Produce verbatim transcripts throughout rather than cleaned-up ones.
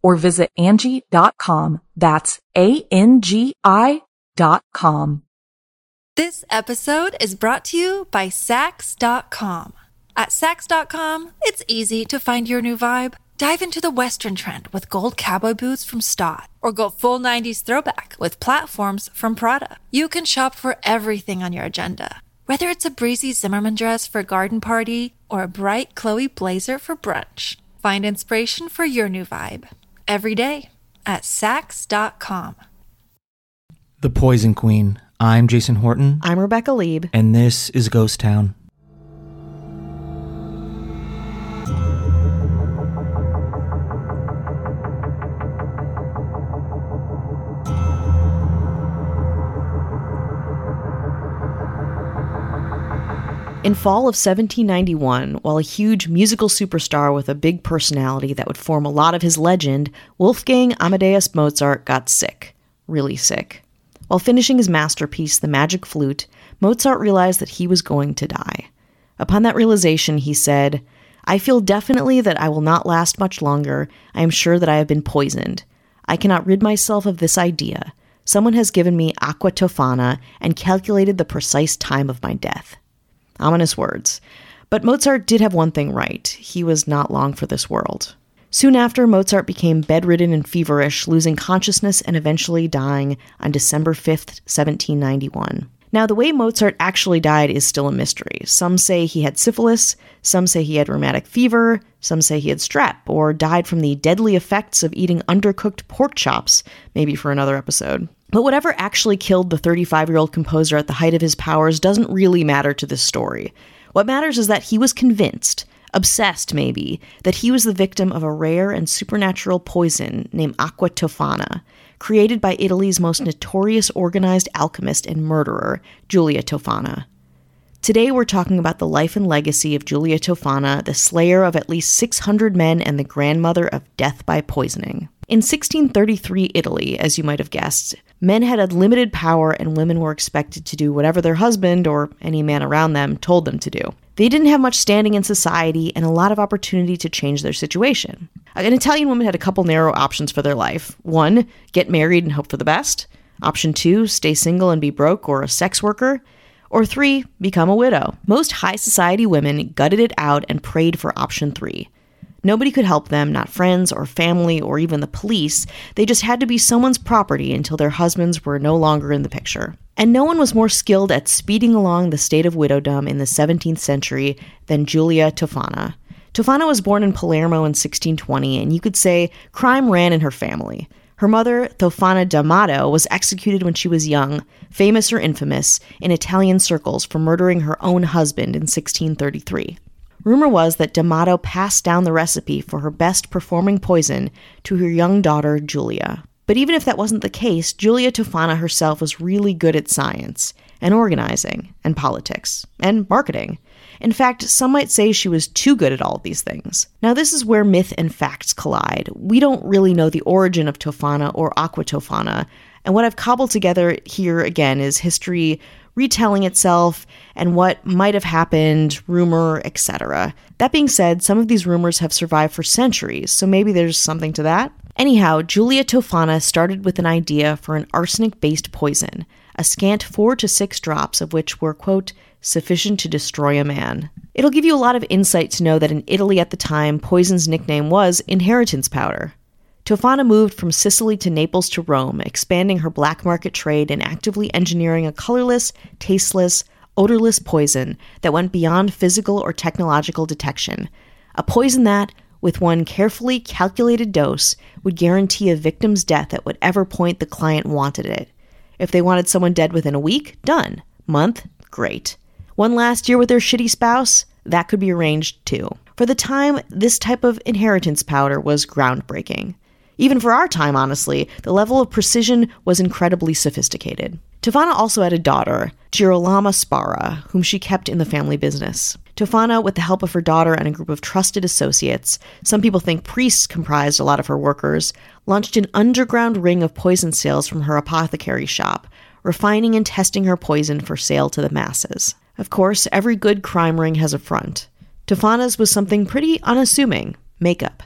or visit Angie dot com. That's A N G I dot com. This episode is brought to you by Saks dot com. At Saks dot com, it's easy to find your new vibe. Dive into the Western trend with gold cowboy boots from Staud, or go full nineties throwback with platforms from Prada. You can shop for everything on your agenda, whether it's a breezy Zimmermann dress for a garden party or a bright Chloe blazer for brunch. Find inspiration for your new vibe every day at Saks dot com. The Poison Queen. I'm Jason Horton. I'm Rebecca Lieb. And this is Ghost Town. In fall of seventeen ninety-one, while a huge musical superstar with a big personality that would form a lot of his legend, Wolfgang Amadeus Mozart got sick. Really sick. While finishing his masterpiece, The Magic Flute, Mozart realized that he was going to die. Upon that realization, he said, "I feel definitely that I will not last much longer. I am sure that I have been poisoned. I cannot rid myself of this idea. Someone has given me aqua tofana and calculated the precise time of my death." Ominous words. But Mozart did have one thing right. He was not long for this world. Soon after, Mozart became bedridden and feverish, losing consciousness and eventually dying on December fifth, seventeen ninety-one. Now, the way Mozart actually died is still a mystery. Some say he had syphilis, some say he had rheumatic fever, some say he had strep, or died from the deadly effects of eating undercooked pork chops, maybe for another episode. But whatever actually killed the thirty-five-year-old composer at the height of his powers doesn't really matter to this story. What matters is that he was convinced, obsessed maybe, that he was the victim of a rare and supernatural poison named aqua tofana, created by Italy's most notorious organized alchemist and murderer, Giulia Tofana. Today we're talking about the life and legacy of Giulia Tofana, the slayer of at least six hundred men and the grandmother of death by poisoning. In sixteen thirty-three Italy, as you might have guessed, men had unlimited power and women were expected to do whatever their husband or any man around them told them to do. They didn't have much standing in society and a lot of opportunity to change their situation. An Italian woman had a couple narrow options for their life. One, get married and hope for the best. Option two, stay single and be broke or a sex worker. Or three, become a widow. Most high society women gutted it out and prayed for option three. Nobody could help them, not friends or family or even the police. They just had to be someone's property until their husbands were no longer in the picture. And no one was more skilled at speeding along the state of widowdom in the seventeenth century than Giulia Tofana. Tofana was born in Palermo in sixteen twenty, and you could say crime ran in her family. Her mother, Tofana D'Amato, was executed when she was young, famous or infamous, in Italian circles for murdering her own husband in sixteen thirty-three. Rumor was that D'Amato passed down the recipe for her best performing poison to her young daughter, Giulia. But even if that wasn't the case, Giulia Tofana herself was really good at science, and organizing, and politics, and marketing. In fact, some might say she was too good at all of these things. Now, this is where myth and facts collide. We don't really know the origin of Tofana or aqua tofana, and what I've cobbled together here again is history retelling itself, and what might have happened, rumor, et cetera. That being said, some of these rumors have survived for centuries, so maybe there's something to that. Anyhow, Giulia Tofana started with an idea for an arsenic-based poison, a scant four to six drops of which were, quote, sufficient to destroy a man. It'll give you a lot of insight to know that in Italy at the time, poison's nickname was inheritance powder. Tofana moved from Sicily to Naples to Rome, expanding her black market trade and actively engineering a colorless, tasteless, odorless poison that went beyond physical or technological detection. A poison that, with one carefully calculated dose, would guarantee a victim's death at whatever point the client wanted it. If they wanted someone dead within a week, done. Month, great. One last year with their shitty spouse, that could be arranged too. For the time, this type of inheritance powder was groundbreaking. Even for our time, honestly, the level of precision was incredibly sophisticated. Tofana also had a daughter, Girolama Spara, whom she kept in the family business. Tofana, with the help of her daughter and a group of trusted associates, some people think priests comprised a lot of her workers, launched an underground ring of poison sales from her apothecary shop, refining and testing her poison for sale to the masses. Of course, every good crime ring has a front. Tofana's was something pretty unassuming: makeup.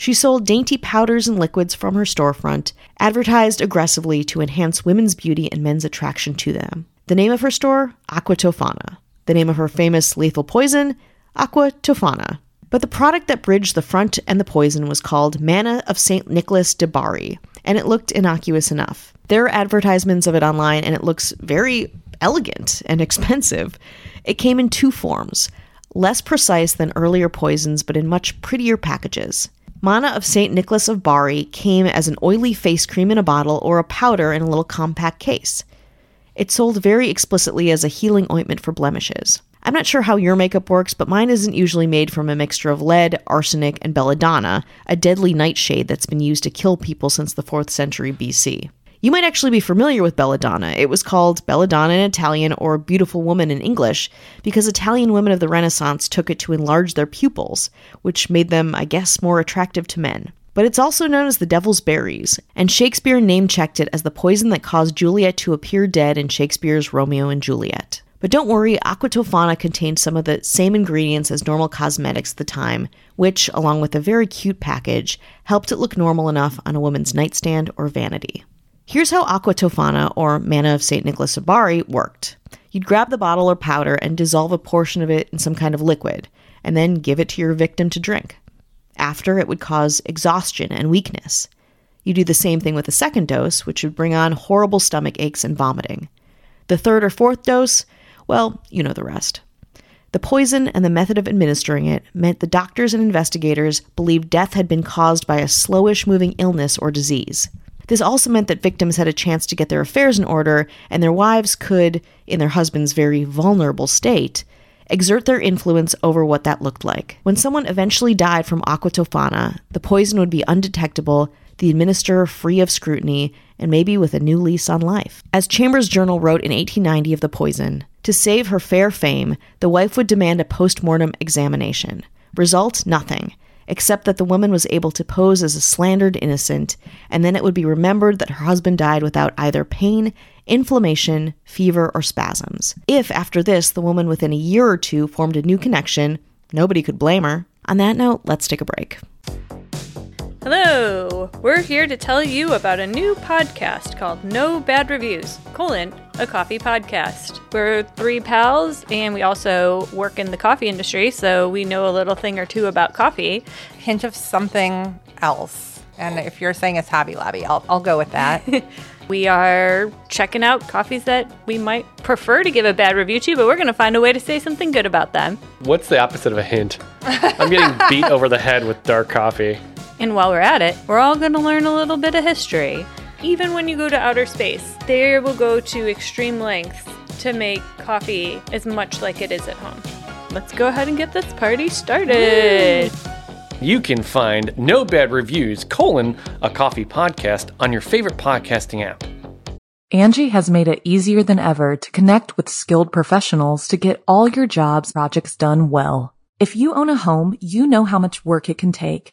She sold dainty powders and liquids from her storefront, advertised aggressively to enhance women's beauty and men's attraction to them. The name of her store? Aqua Tofana. The name of her famous lethal poison? Aqua Tofana. But the product that bridged the front and the poison was called Mana of Saint Nicholas de Bari, and it looked innocuous enough. There are advertisements of it online, and it looks very elegant and expensive. It came in two forms, less precise than earlier poisons, but in much prettier packages. Mana of Saint Nicholas of Bari came as an oily face cream in a bottle or a powder in a little compact case. It sold very explicitly as a healing ointment for blemishes. I'm not sure how your makeup works, but mine isn't usually made from a mixture of lead, arsenic, and belladonna, a deadly nightshade that's been used to kill people since the fourth century B C. You might actually be familiar with belladonna. It was called belladonna in Italian, or beautiful woman in English, because Italian women of the Renaissance took it to enlarge their pupils, which made them, I guess, more attractive to men. But it's also known as the devil's berries, and Shakespeare name-checked it as the poison that caused Juliet to appear dead in Shakespeare's Romeo and Juliet. But don't worry, Aqua Tofana contained some of the same ingredients as normal cosmetics at the time, which, along with a very cute package, helped it look normal enough on a woman's nightstand or vanity. Here's how Aqua Tofana, or Mana of Saint Nicholas of Bari, worked. You'd grab the bottle or powder and dissolve a portion of it in some kind of liquid, and then give it to your victim to drink. After, it would cause exhaustion and weakness. You do the same thing with a second dose, which would bring on horrible stomach aches and vomiting. The third or fourth dose, well, you know the rest. The poison and the method of administering it meant the doctors and investigators believed death had been caused by a slowish moving illness or disease. This also meant that victims had a chance to get their affairs in order, and their wives could, in their husband's very vulnerable state, exert their influence over what that looked like. When someone eventually died from Aqua Tofana, the poison would be undetectable, the administrator free of scrutiny, and maybe with a new lease on life. As Chambers' Journal wrote in eighteen ninety of the poison, to save her fair fame, the wife would demand a post-mortem examination. Result, nothing, except that the woman was able to pose as a slandered innocent, and then it would be remembered that her husband died without either pain, inflammation, fever, or spasms. If, after this, the woman within a year or two formed a new connection, nobody could blame her. On that note, let's take a break. Hello! We're here to tell you about a new podcast called No Bad Reviews, colon, a coffee podcast. We're three pals, and we also work in the coffee industry, so we know a little thing or two about coffee. Hint of something else. And if you're saying it's Hobby Lobby, I'll, I'll go with that. We are checking out coffees that we might prefer to give a bad review to, but we're going to find a way to say something good about them. What's the opposite of a hint? I'm getting beat over the head with dark coffee. And while we're at it, we're all going to learn a little bit of history. Even when you go to outer space, they will go to extreme lengths to make coffee as much like it is at home. Let's go ahead and get this party started. You can find No Bad Reviews, colon, a coffee podcast on your favorite podcasting app. Angie has made it easier than ever to connect with skilled professionals to get all your jobs projects done well. If you own a home, you know how much work it can take,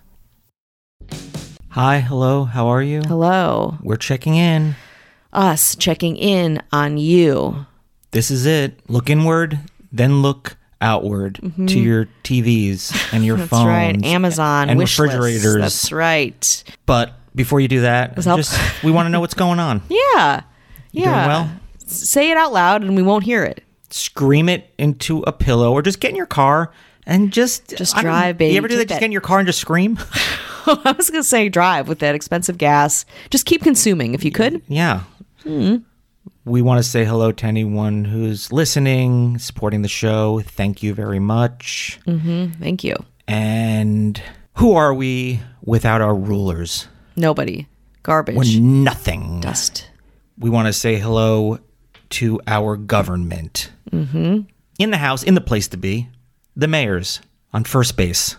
Hi, hello, how are you? Hello. We're checking in. Us checking in on you. This is it. Look inward, then look outward mm-hmm. to your T Vs and your That's phones. That's right. Amazon, and wish refrigerators. Lists. That's right. But before you do that, just, we want to know what's going on. Yeah. You yeah. doing well? Say it out loud and we won't hear it. Scream it into a pillow or just get in your car and just... Just I drive, mean, baby. You ever do that? Just get in your car and just scream? I was going to say drive with that expensive gas. Just keep consuming if you could. Yeah. Mm-hmm. We want to say hello to anyone who's listening, supporting the show. Thank you very much. Mm-hmm. Thank you. And who are we without our rulers? Nobody. Garbage. We're nothing. Dust. We want to say hello to our government. Mm-hmm. In the house, in the place to be, the mayors on first base.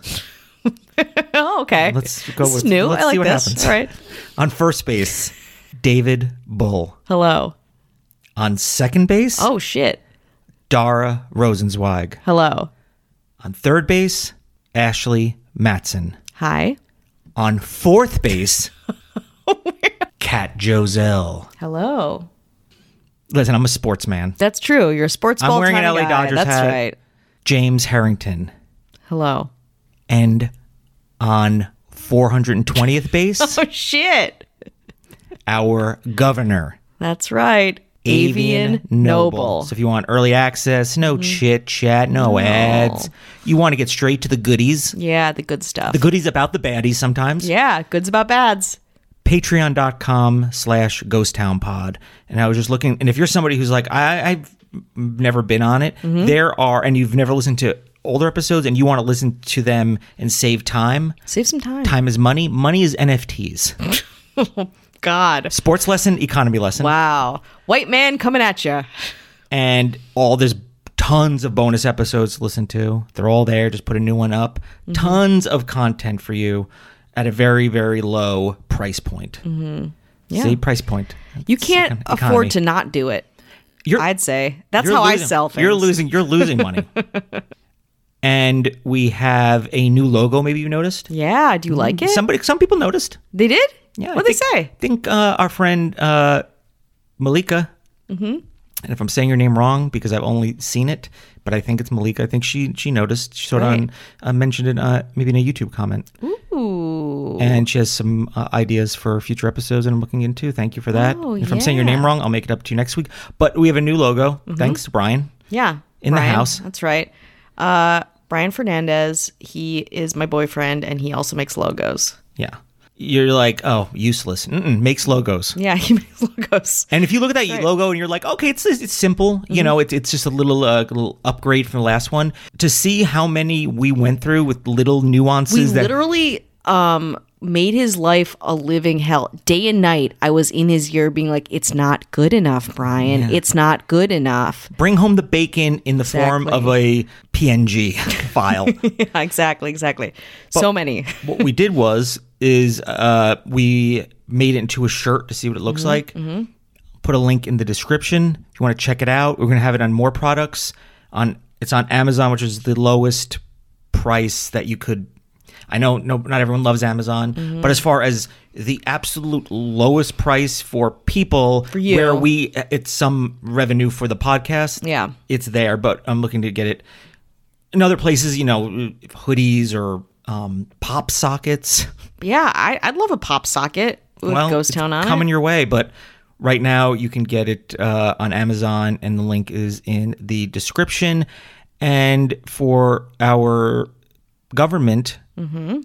Oh, okay. Let's go this with new. Let's I like see what this. Happens. All right. On first base, David Bull. Hello. On second base, oh shit, Dara Rosenzweig. Hello. On third base, Ashley Mattson. Hi. On fourth base, Kat Jozell. Hello. Listen, I'm a sportsman. That's true. You're a sports. I'm wearing an L A guy. Dodgers That's hat. That's right. James Harrington. Hello. And on four hundred twentieth base. Oh, shit. Our governor. That's right. Avian, Avian Noble. Noble. So if you want early access, no mm. chit chat, no, no ads. You want to get straight to the goodies. Yeah, the good stuff. The goodies about the baddies sometimes. Yeah, goods about bads. Patreon dot com slash Ghost Town Pod. And I was just looking. And if you're somebody who's like, I, I've never been on it, mm-hmm. there are, and you've never listened to older episodes and you want to listen to them and save time. Save some time. Time is money. Money is N F Ts. Oh, God. Sports lesson, economy lesson. Wow. White man coming at you. And all there's tons of bonus episodes to listen to. They're all there. Just put a new one up. Mm-hmm. Tons of content for you at a very, very low price point. Mm-hmm. Yeah. See, price point. That's you can't econ- afford to not do it. You're, I'd say. That's how losing, I sell things. You're losing, you're losing money. And we have a new logo, maybe you noticed? Yeah, do you like it? Somebody, some people noticed. They did? Yeah. What did they say? I think uh, our friend uh, Malika, mm-hmm. and if I'm saying your name wrong because I've only seen it, but I think it's Malika. I think she she noticed. She sort right. of uh, mentioned it uh, maybe in a YouTube comment. Ooh. And she has some uh, ideas for future episodes that I'm looking into. Thank you for that. Oh, if yeah. I'm saying your name wrong, I'll make it up to you next week. But we have a new logo. Mm-hmm. Thanks to Brian. Yeah. In Brian, the house. That's right. Uh Brian Fernandez, he is my boyfriend, and he also makes logos. Yeah. You're like, oh, useless. Mm-mm, makes logos. Yeah, he makes logos. And if you look at that right. logo and you're like, okay, it's it's simple. Mm-hmm. You know, it's it's just a little, uh, little upgrade from the last one. To see how many we went through with little nuances. We that- literally um, made his life a living hell. Day and night, I was in his ear being like, it's not good enough, Brian. Yeah. It's not good enough. Bring home the bacon in the exactly. form of a... P N G file. Yeah, exactly, exactly. But so many. What we did was is uh, we made it into a shirt to see what it looks mm-hmm, like. Mm-hmm. Put a link in the description if you want to check it out. We're going to have it on more products. On it's on Amazon, which is the lowest price that you could. I know no, not everyone loves Amazon, mm-hmm. but as far as the absolute lowest price for people, for you. Where we it's some revenue for the podcast. Yeah, it's there, but I'm looking to get it. In other places, you know, hoodies or um, pop sockets. Yeah, I, I'd love a pop socket. well, Ghost Town on it? Coming your way, but right now you can get it uh, on Amazon, and the link is in the description. And for our government, mm-hmm.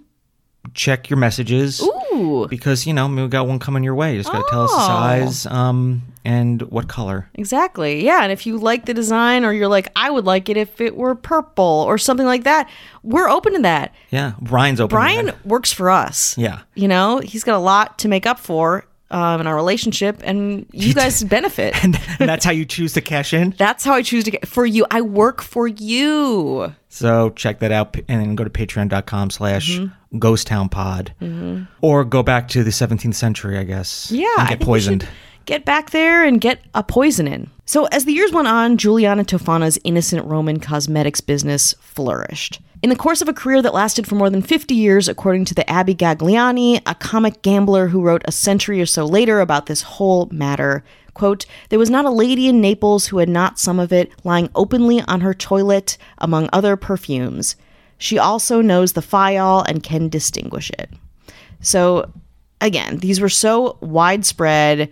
check your messages. Ooh. Because, you know, we've got one coming your way. You just got to oh. tell us the size um, and what color. Exactly. Yeah. And if you like the design, or you're like, I would like it if it were purple or something like that, we're open to that. Yeah. Brian's open Brian to that. Brian works for us. Yeah. You know, he's got a lot to make up for um, in our relationship, and you guys benefit. And that's how you choose to cash in? That's how I choose to, for you. I work for you. So check that out, and then go to patreon.com slash ghost town pod, mm-hmm. or go back to the seventeenth century, I guess. Yeah. And get poisoned. Get back there and get a poison in. So as the years went on, Giuliana Tofana's innocent Roman cosmetics business flourished. In the course of a career that lasted for more than fifty years, according to the Abbe Gagliani, a comic gambler who wrote a century or so later about this whole matter, quote, there was not a lady in Naples who had not some of it lying openly on her toilet, among other perfumes. She also knows the phial and can distinguish it. So, again, these were so widespread,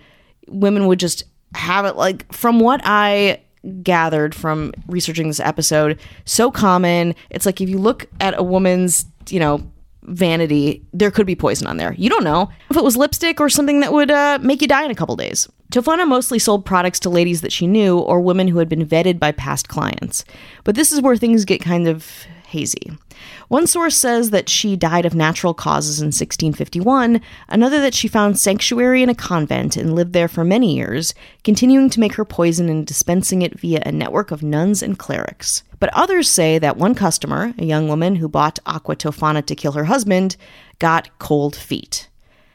women would just have it, like, from what I gathered from researching this episode, so common. It's like if you look at a woman's, you know, vanity, there could be poison on there. You don't know if it was lipstick or something that would uh, make you die in a couple days. Tofana mostly sold products to ladies that she knew or women who had been vetted by past clients. But this is where things get kind of hazy. One source says that she died of natural causes in sixteen fifty-one, another that she found sanctuary in a convent and lived there for many years, continuing to make her poison and dispensing it via a network of nuns and clerics. But others say that one customer, a young woman who bought aqua tofana to kill her husband, got cold feet.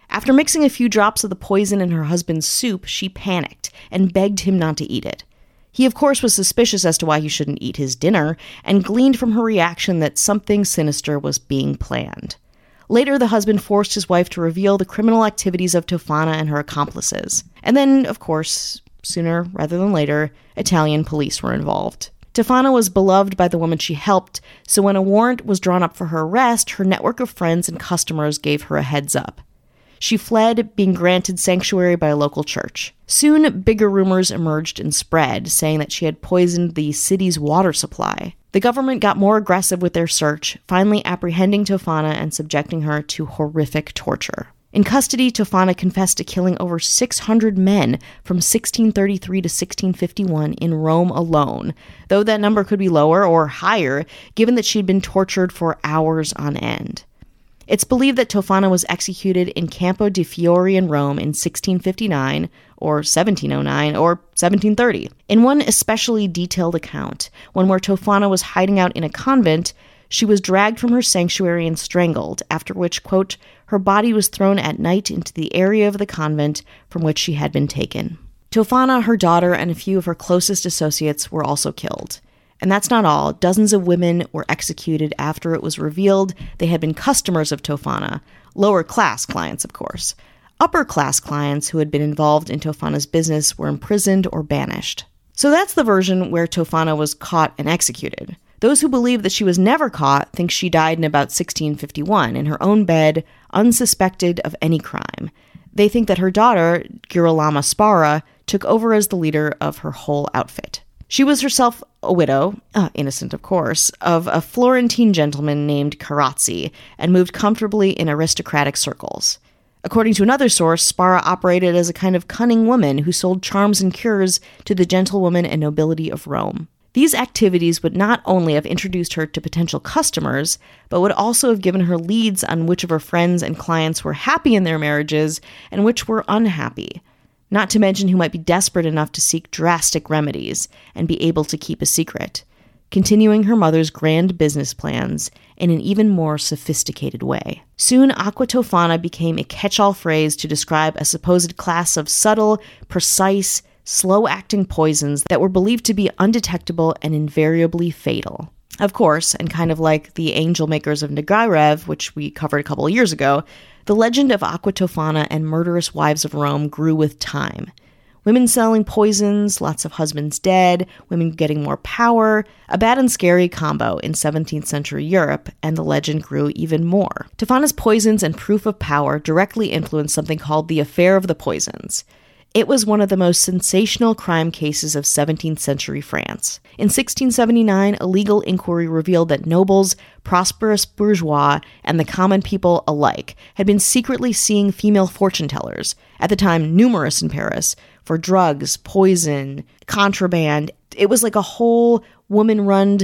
After mixing a few drops of the poison in her husband's soup, she panicked and begged him not to eat it. He, of course, was suspicious as to why he shouldn't eat his dinner, and gleaned from her reaction that something sinister was being planned. Later, the husband forced his wife to reveal the criminal activities of Tofana and her accomplices. And then, of course, sooner rather than later, Italian police were involved. Tofana was beloved by the woman she helped, so when a warrant was drawn up for her arrest, her network of friends and customers gave her a heads up. She fled, being granted sanctuary by a local church. Soon, bigger rumors emerged and spread, saying that she had poisoned the city's water supply. The government got more aggressive with their search, finally apprehending Tofana and subjecting her to horrific torture. In custody, Tofana confessed to killing over six hundred men from sixteen thirty-three to sixteen fifty-one in Rome alone, though that number could be lower or higher, given that she had been tortured for hours on end. It's believed that Tofana was executed in Campo di Fiori in Rome in sixteen fifty-nine, or seventeen oh nine, or seventeen thirty. In one especially detailed account, one where Tofana was hiding out in a convent, she was dragged from her sanctuary and strangled, after which, quote, her body was thrown at night into the area of the convent from which she had been taken. Tofana, her daughter, and a few of her closest associates were also killed. And that's not all. Dozens of women were executed after it was revealed they had been customers of Tofana, lower-class clients, of course. Upper-class clients who had been involved in Tofana's business were imprisoned or banished. So that's the version where Tofana was caught and executed. Those who believe that she was never caught think she died in about sixteen fifty-one in her own bed, unsuspected of any crime. They think that her daughter, Girolama Spara, took over as the leader of her whole outfit. She was herself a widow, uh, innocent of course, of a Florentine gentleman named Carazzi, and moved comfortably in aristocratic circles. According to another source, Spara operated as a kind of cunning woman who sold charms and cures to the gentlewomen and nobility of Rome. These activities would not only have introduced her to potential customers, but would also have given her leads on which of her friends and clients were happy in their marriages and which were unhappy. Not to mention who might be desperate enough to seek drastic remedies and be able to keep a secret, continuing her mother's grand business plans in an even more sophisticated way. Soon, aqua tofana became a catch-all phrase to describe a supposed class of subtle, precise, slow-acting poisons that were believed to be undetectable and invariably fatal. Of course, and kind of like the angel makers of Nagarev, which we covered a couple of years ago, the legend of aqua tofana and murderous wives of Rome grew with time. Women selling poisons, lots of husbands dead, women getting more power, a bad and scary combo in seventeenth century Europe, and the legend grew even more. Tofana's poisons and proof of power directly influenced something called the Affair of the Poisons. It was one of the most sensational crime cases of seventeenth century France. In sixteen seventy-nine, a legal inquiry revealed that nobles, prosperous bourgeois, and the common people alike had been secretly seeing female fortune tellers, at the time numerous in Paris, for drugs, poison, contraband. It was like a whole woman-run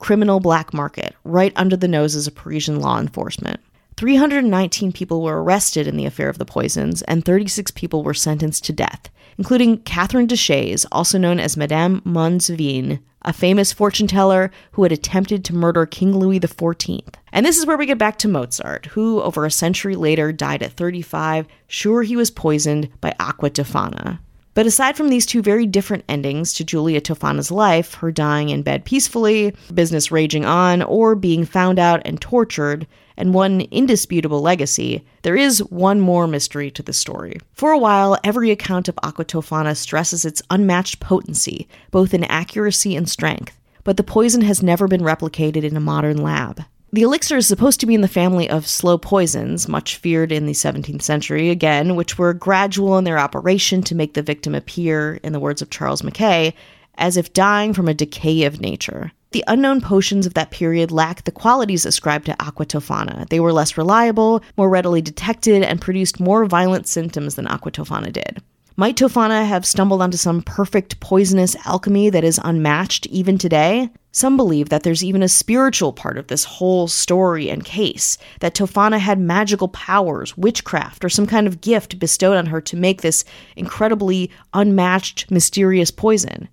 criminal black market right under the noses of Parisian law enforcement. three hundred nineteen people were arrested in the Affair of the Poisons, and thirty-six people were sentenced to death, including Catherine de Chaise, also known as Madame Mons Vigne, a famous fortune teller who had attempted to murder King Louis the fourteenth. And this is where we get back to Mozart, who over a century later died at thirty-five, sure he was poisoned by aqua tofana. But aside from these two very different endings to Giulia Tofana's life, her dying in bed peacefully, business raging on, or being found out and tortured, and one indisputable legacy, there is one more mystery to the story. For a while, every account of aqua tofana stresses its unmatched potency, both in accuracy and strength, but the poison has never been replicated in a modern lab. The elixir is supposed to be in the family of slow poisons, much feared in the seventeenth century, again, which were gradual in their operation to make the victim appear, in the words of Charles Mackay, as if dying from a decay of nature. The unknown potions of that period lacked the qualities ascribed to aqua tofana. They were less reliable, more readily detected, and produced more violent symptoms than aqua tofana did. Might Tofana have stumbled onto some perfect poisonous alchemy that is unmatched even today? Some believe that there's even a spiritual part of this whole story and case, that Tofana had magical powers, witchcraft, or some kind of gift bestowed on her to make this incredibly unmatched, mysterious poison.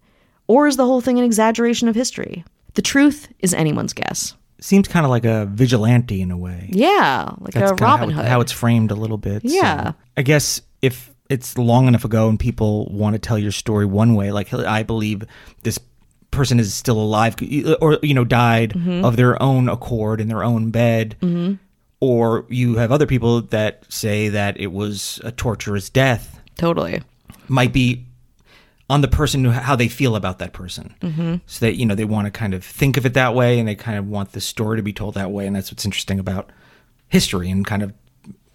Or is the whole thing an exaggeration of history? The truth is anyone's guess. Seems kind of like a vigilante in a way. Yeah, like That's a Robin Hood. How, it, how it's framed a little bit. Yeah. So I guess if it's long enough ago and people want to tell your story one way, like, I believe this person is still alive or, you know, died mm-hmm. of their own accord in their own bed. Mm-hmm. Or you have other people that say that it was a torturous death. Totally. Might be on the person, how they feel about that person. Mm-hmm. So that, you know, they want to kind of think of it that way and they kind of want the story to be told that way. And that's what's interesting about history and kind of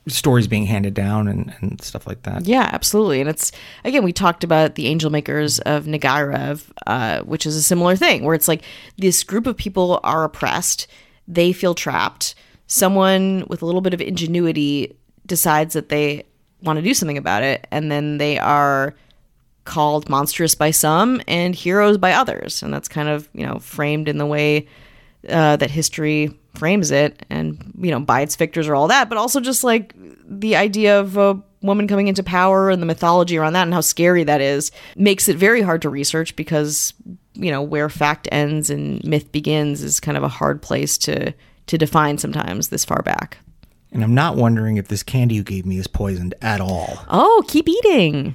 stories being handed down and, and stuff like that. Yeah, absolutely. And it's, again, we talked about the angel makers of Nagarev, uh, which is a similar thing, where it's like this group of people are oppressed, they feel trapped, someone with a little bit of ingenuity decides that they want to do something about it, and then they are called monstrous by some and heroes by others. And that's kind of, you know, framed in the way uh, that history frames it, and, you know, by its victors or all that, but also just like the idea of a woman coming into power and the mythology around that and how scary that is makes it very hard to research, because, you know, where fact ends and myth begins is kind of a hard place to to define sometimes this far back. And I'm not wondering if this candy you gave me is poisoned at all. Oh, keep eating.